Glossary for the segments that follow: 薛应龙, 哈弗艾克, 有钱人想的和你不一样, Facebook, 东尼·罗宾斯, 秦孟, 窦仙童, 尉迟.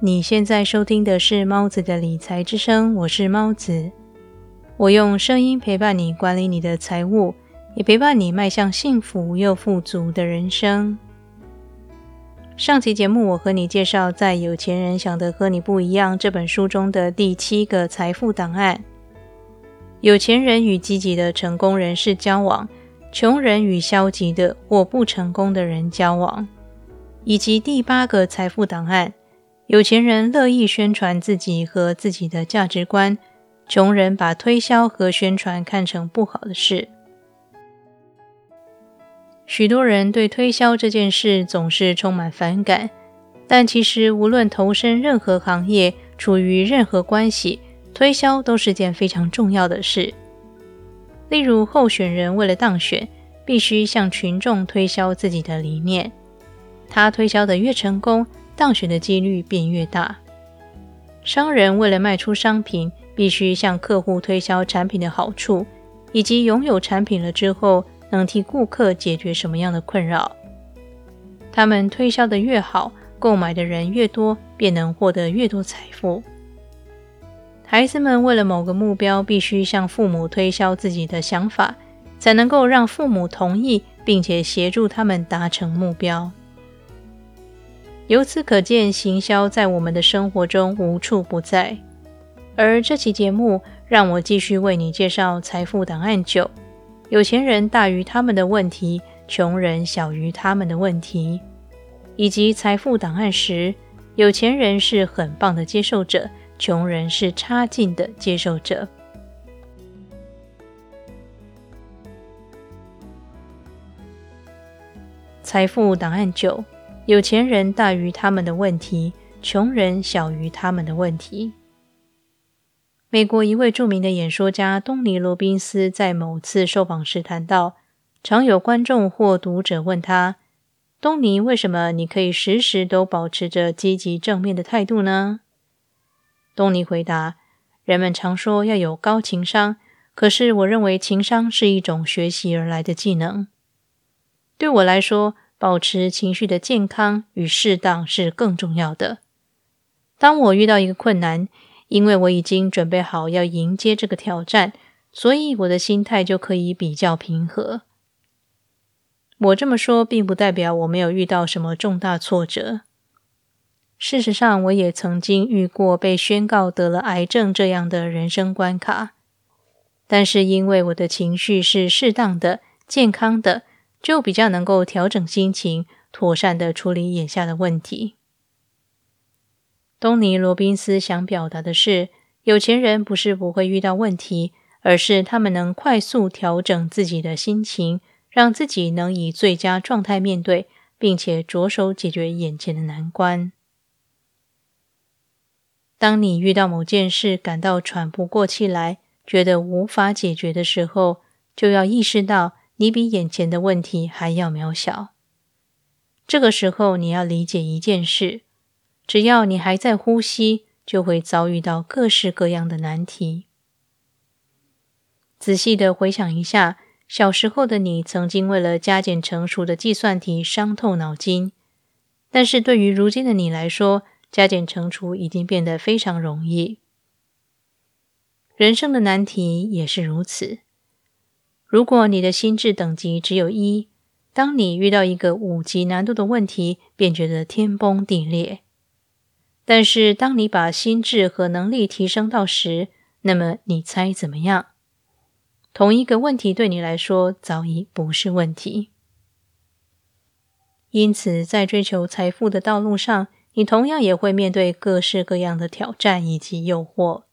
你现在收听的是猫子的理财之声，我是猫子。我用声音陪伴你管理你的财务，也陪伴你迈向幸福又富足的人生。上期节目我和你介绍在《有钱人想的和你不一样》这本书中的第7个财富档案。有钱人与积极的成功人士交往，穷人与消极的或不成功的人交往。以及第8个财富档案，有钱人乐意宣传自己和自己的价值观，穷人把推销和宣传看成不好的事。许多人对推销这件事总是充满反感，但其实无论投身任何行业，处于任何关系，推销都是件非常重要的事。例如，候选人为了当选，必须向群众推销自己的理念。他推销的越成功，当选的几率便越大。商人为了卖出商品，必须向客户推销产品的好处，以及拥有产品了之后能替顾客解决什么样的困扰。他们推销的越好，购买的人越多，便能获得越多财富。孩子们为了某个目标，必须向父母推销自己的想法，才能够让父母同意，并且协助他们达成目标。由此可见，行销在我们的生活中无处不在。而这期节目让我继续为你介绍财富档案9：有钱人大于他们的问题，穷人小于他们的问题。以及财富档案10：有钱人是很棒的接受者，穷人是差劲的接受者。财富档案9：有钱人大于他们的问题，穷人小于他们的问题。美国一位著名的演说家东尼·罗宾斯在某次受访时谈到，常有观众或读者问他：东尼，为什么你可以时时都保持着积极正面的态度呢？东尼回答：人们常说要有高情商，可是我认为情商是一种学习而来的技能。对我来说，保持情绪的健康与适当是更重要的。当我遇到一个困难，因为我已经准备好要迎接这个挑战，所以我的心态就可以比较平和。我这么说并不代表我没有遇到什么重大挫折。事实上，我也曾经遇过被宣告得了癌症这样的人生关卡。但是因为我的情绪是适当的、健康的，就比较能够调整心情，妥善地处理眼下的问题。东尼·罗宾斯想表达的是，有钱人不是不会遇到问题，而是他们能快速调整自己的心情，让自己能以最佳状态面对，并且着手解决眼前的难关。当你遇到某件事感到喘不过气来，觉得无法解决的时候，就要意识到你比眼前的问题还要渺小。这个时候你要理解一件事，只要你还在呼吸，就会遭遇到各式各样的难题。仔细地回想一下，小时候的你曾经为了加减乘除的计算题伤透脑筋，但是对于如今的你来说，加减乘除已经变得非常容易。人生的难题也是如此。如果你的心智等级只有1，当你遇到一个5级难度的问题，便觉得天崩地裂。但是当你把心智和能力提升到10，那么你猜怎么样？同一个问题对你来说早已不是问题。因此，在追求财富的道路上，你同样也会面对各式各样的挑战以及诱惑。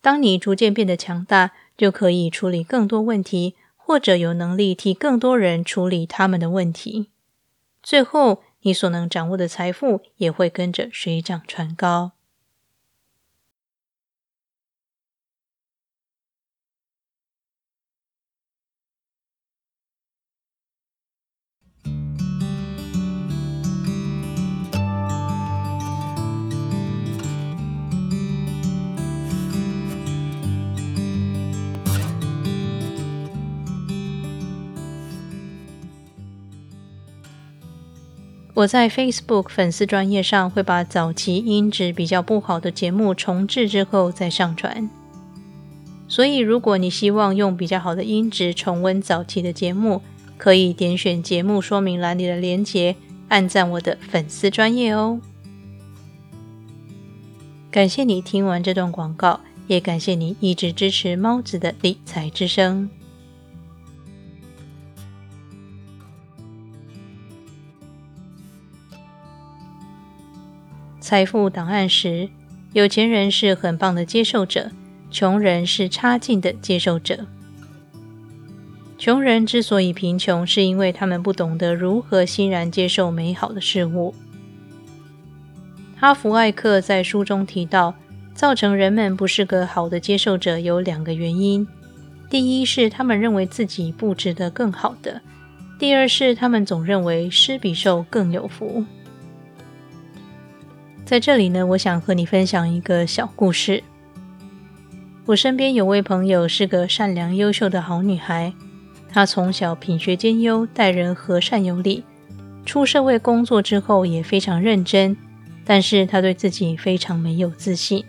当你逐渐变得强大，就可以处理更多问题，或者有能力替更多人处理他们的问题。最后，你所能掌握的财富也会跟着水涨船高。我在 Facebook 粉丝专页上会把早期音质比较不好的节目重制之后再上传，所以如果你希望用比较好的音质重温早期的节目，可以点选节目说明栏里的连结，按赞我的粉丝专页哦。感谢你听完这段广告，也感谢你一直支持猫子的理财之声。财富档案时，有钱人是很棒的接受者，穷人是差劲的接受者。穷人之所以贫穷，是因为他们不懂得如何欣然接受美好的事物。哈弗艾克在书中提到，造成人们不是个好的接受者有两个原因，第一是他们认为自己不值得更好的，第二是他们总认为施比受更有福。在这里呢，我想和你分享一个小故事。我身边有位朋友是个善良优秀的好女孩，她从小品学兼优，待人和善有礼，出社会工作之后也非常认真，但是她对自己非常没有自信。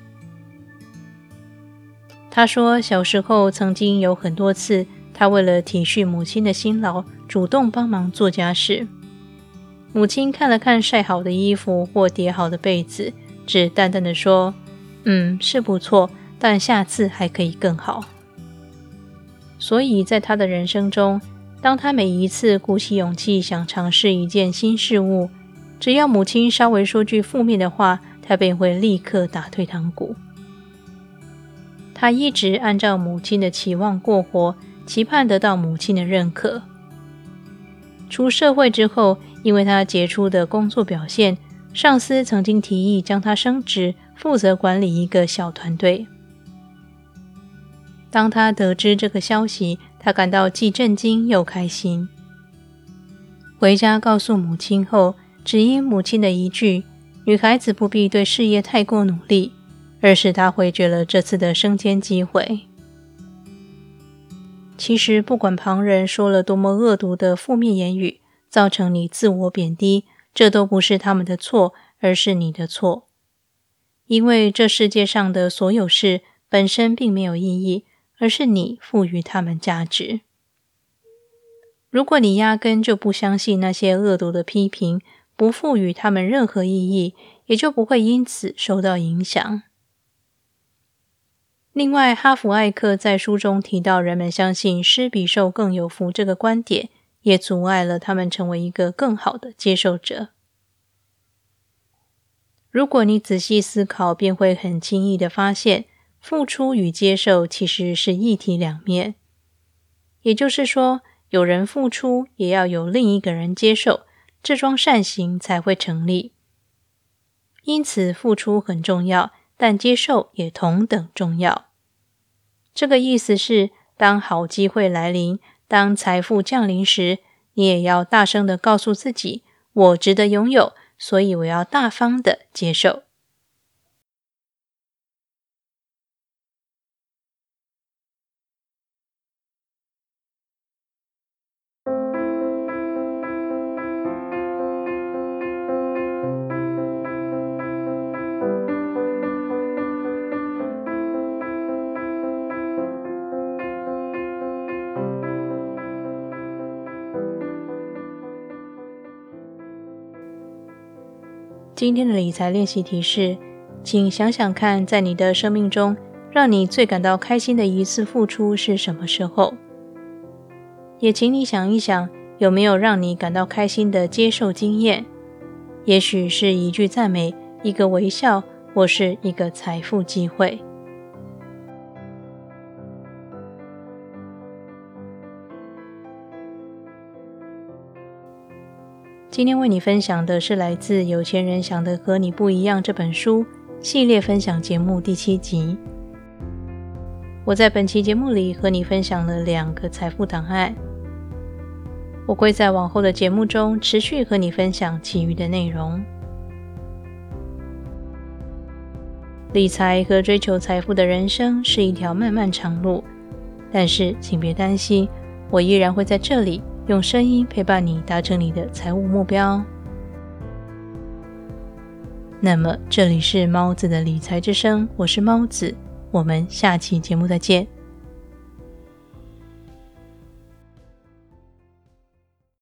她说，小时候曾经有很多次，她为了体恤母亲的辛劳，主动帮忙做家事。母亲看了看晒好的衣服或叠好的被子，只淡淡地说，是不错，但下次还可以更好。所以在她的人生中，当她每一次鼓起勇气想尝试一件新事物，只要母亲稍微说句负面的话，她便会立刻打退堂鼓。她一直按照母亲的期望过活，期盼得到母亲的认可。出社会之后，因为他杰出的工作表现，上司曾经提议将他升职，负责管理一个小团队。当他得知这个消息，他感到既震惊又开心。回家告诉母亲后，只因母亲的一句“女孩子不必对事业太过努力”，而使他回绝了这次的升迁机会。其实，不管旁人说了多么恶毒的负面言语，造成你自我贬低，这都不是他们的错，而是你的错。因为这世界上的所有事本身并没有意义，而是你赋予他们价值。如果你压根就不相信那些恶毒的批评，不赋予他们任何意义，也就不会因此受到影响。另外，哈弗艾克在书中提到，人们相信施比受更有福这个观点，也阻碍了他们成为一个更好的接受者。如果你仔细思考，便会很轻易地发现，付出与接受其实是一体两面。也就是说，有人付出，也要有另一个人接受，这桩善行才会成立。因此，付出很重要，但接受也同等重要。这个意思是，当好机会来临，当财富降临时，你也要大声地告诉自己，我值得拥有，所以我要大方地接受。今天的理财练习题是，请想想看，在你的生命中，让你最感到开心的一次付出是什么时候？也请你想一想，有没有让你感到开心的接受经验？也许是一句赞美，一个微笑，或是一个财富机会。今天为你分享的是来自《有钱人想的和你不一样》这本书系列分享节目第7集。我在本期节目里和你分享了2个财富档案，我会在往后的节目中持续和你分享其余的内容。理财和追求财富的人生是一条漫漫长路，但是请别担心，我依然会在这里用声音陪伴你达成你的财务目标。那么这里是猫子的理财之声，我是猫子，我们下期节目再见。